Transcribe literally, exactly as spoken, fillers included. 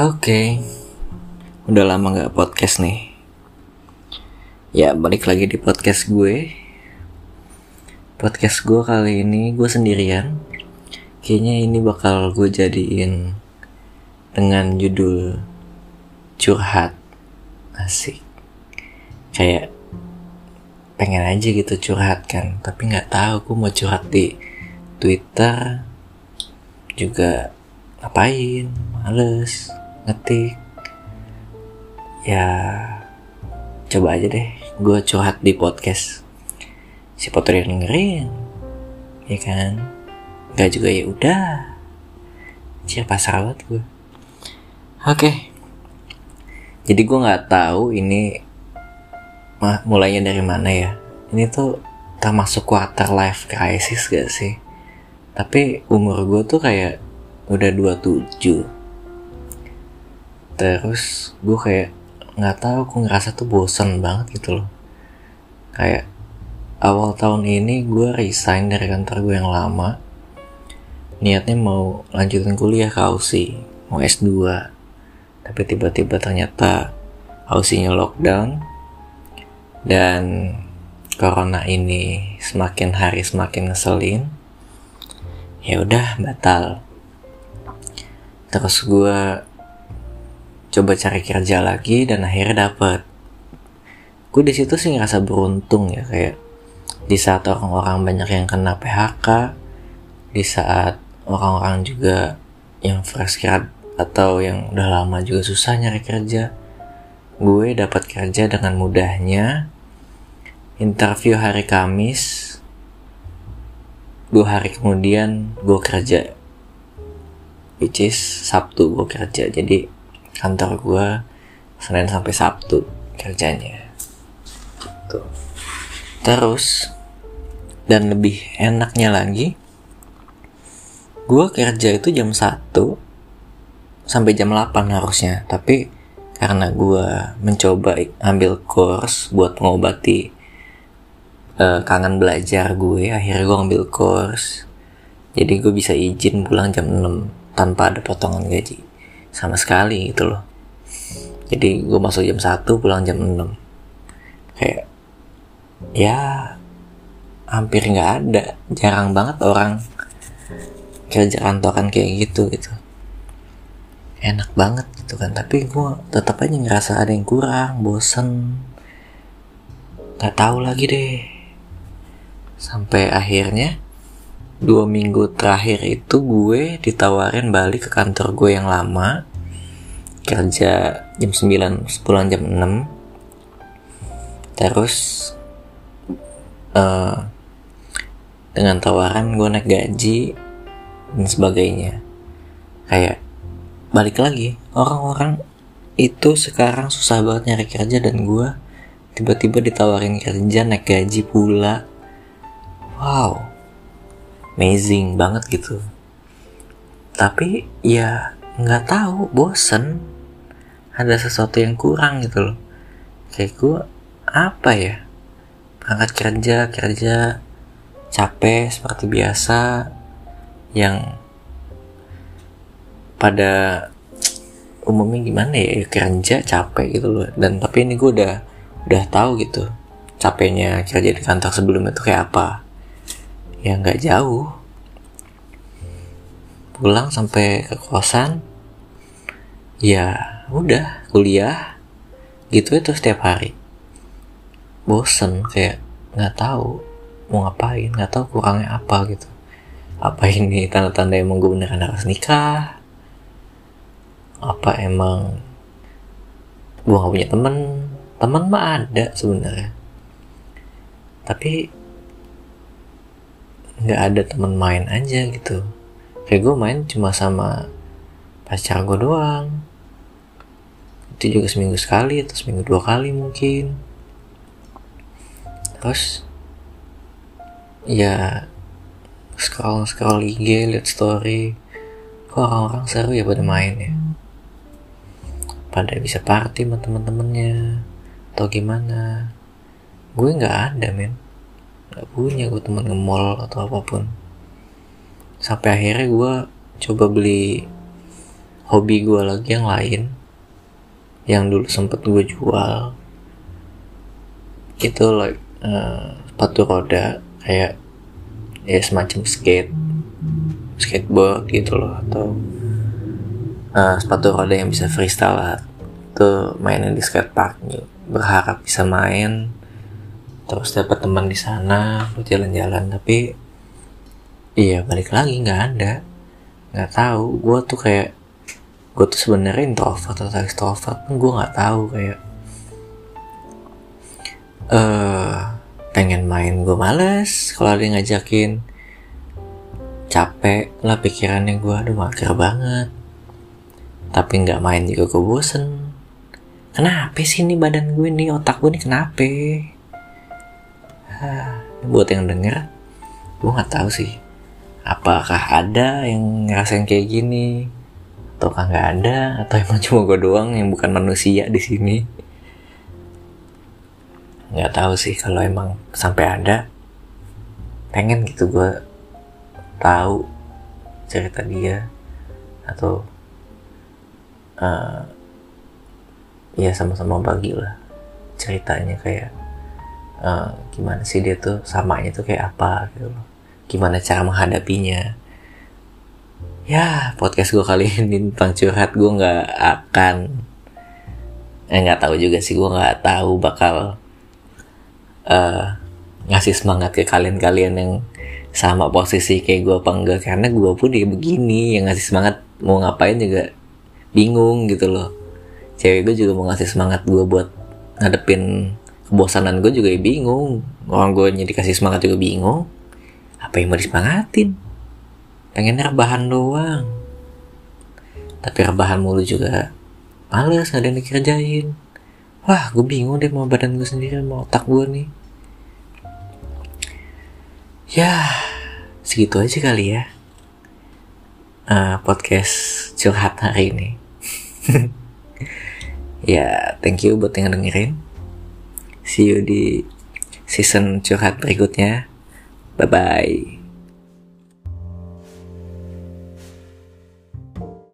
Oke, udah lama gak podcast nih. Ya, balik lagi di podcast gue. Podcast gue kali ini gue sendirian. Kayaknya ini bakal gue jadiin dengan judul curhat. Asik. Kayak pengen aja gitu curhat kan, tapi gak tahu gue mau curhat di Twitter juga ngapain, males ngetik. Ya coba aja deh gue curhat di podcast, siapa tuh yang dengerin, ya kan? Gak juga ya udah, siapa salah gue. Oke, jadi gue nggak tahu ini mah mulainya dari mana ya. Ini tuh termasuk quarter life crisis gak sih? Tapi umur gue tuh kayak udah dua puluh tujuh. Terus gue kayak gak tahu, gue ngerasa tuh bosan banget gitu loh. Kayak awal tahun ini gue resign dari kantor gue yang lama. Niatnya mau lanjutin kuliah ke A U S I, mau S dua. Tapi tiba-tiba ternyata A U S I-nya lockdown. Dan corona ini semakin hari semakin ngeselin. Ya udah, batal. Terus gue coba cari kerja lagi dan akhirnya dapet. Gue di situ sih ngerasa beruntung ya, kayak di saat orang-orang banyak yang kena P H K, di saat orang-orang juga yang fresh grad atau yang udah lama juga susah nyari kerja, gue dapat kerja dengan mudahnya. Interview hari Kamis, dua hari kemudian gue kerja, which is Sabtu gue kerja. Jadi kantor gue Senin sampai Sabtu kerjanya tuh. Terus dan lebih enaknya lagi, gue kerja itu jam satu sampai jam delapan harusnya. Tapi karena gue mencoba ambil course buat mengobati uh, kangen belajar gue, akhirnya gue ambil course. Jadi gue bisa izin pulang jam enam tanpa ada potongan gaji sama sekali gitu loh. Jadi gue masuk jam satu, pulang jam enam. Kayak ya hampir gak ada, jarang banget orang kerja kantoran kayak gitu gitu. Enak banget gitu kan. Tapi gue tetap aja ngerasa ada yang kurang, bosen, gak tahu lagi deh. Sampai akhirnya dua minggu terakhir itu gue ditawarin balik ke kantor gue yang lama, kerja jam sembilan, pulang jam enam. Terus uh, dengan tawaran gue naik gaji dan sebagainya. Kayak balik lagi, orang-orang itu sekarang susah banget nyari kerja, dan gue tiba-tiba ditawarin kerja naik gaji pula. Wow, amazing banget gitu. Tapi ya nggak tahu, bosen, ada sesuatu yang kurang gitu loh. Kayak gue apa ya, berangkat kerja kerja capek seperti biasa, yang pada umumnya gimana ya, kerja capek gitu loh. Dan tapi ini gue udah udah tahu gitu capeknya kerja di kantor sebelumnya tuh kayak apa. Ya gak jauh, pulang sampai ke kosan, ya udah kuliah gitu itu setiap hari. Bosen, kayak gak tahu mau ngapain, gak tahu kurangnya apa gitu. Apa ini tanda-tanda emang gue beneran harus nikah? Apa emang gue gak punya temen? Temen mah ada sebenarnya, tapi nggak ada teman main aja gitu. Kayak gue main cuma sama pacar gue doang, itu juga seminggu sekali atau seminggu dua kali mungkin. Terus ya scroll scroll I G, liat story, kok orang-orang seru ya pada main ya, pada bisa party sama teman-temannya atau gimana. Gue nggak ada men, gak punya gue temen nge-mall atau apapun. Sampai akhirnya gue coba beli hobi gue lagi yang lain yang dulu sempet gue jual itu like uh, sepatu roda kayak ya semacam skate skateboard gitu loh, atau uh, sepatu roda yang bisa freestyle lah, itu mainnya di skatepark gitu. Berharap bisa main terus dapat teman di sana buat jalan-jalan, tapi iya balik lagi nggak ada. Nggak tahu, gue tuh kayak gue tuh sebenarnya introvert atau extrovert pun gue nggak tahu, kayak uh, pengen main gue males, kalau ada yang ngajakin capek lah pikirannya gue, aduh mager banget, tapi nggak main juga gue bosen. Kenapa sih ini badan gue nih, otak gue nih kenapa? Hah, buat yang denger gue nggak tahu sih. Apakah ada yang ngerasain kayak gini? Ataukah nggak ada? Atau emang cuma gue doang yang bukan manusia di sini? Nggak tahu sih kalau emang sampai ada. Pengen gitu gue tahu cerita dia atau uh, ya sama-sama bagilah ceritanya kayak uh, gimana sih dia tuh, samanya tuh kayak apa gitu loh. Gimana cara menghadapinya. Ya, podcast gue kali ini tentang curhat. Gue gak akan Eh gak tahu juga sih, gue gak tahu bakal uh, ngasih semangat ke kalian-kalian yang sama posisi kayak gue apa enggak. Karena gue pun ya begini, yang ngasih semangat mau ngapain juga bingung gitu loh. Cewek gue juga mau ngasih semangat gue buat ngadepin kebosanan gue juga ya bingung. Orang gue dikasih semangat juga bingung, apa yang mau disemangatin? Pengen rebahan doang, tapi rebahan mulu juga males, gak ada yang dikerjain. Wah, gue bingung deh mau badan gue sendiri, mau otak gue nih. Ya, segitu aja kali ya uh, podcast curhat hari ini. Ya, thank you buat yang dengerin. See you di season curhat berikutnya. Bye-bye.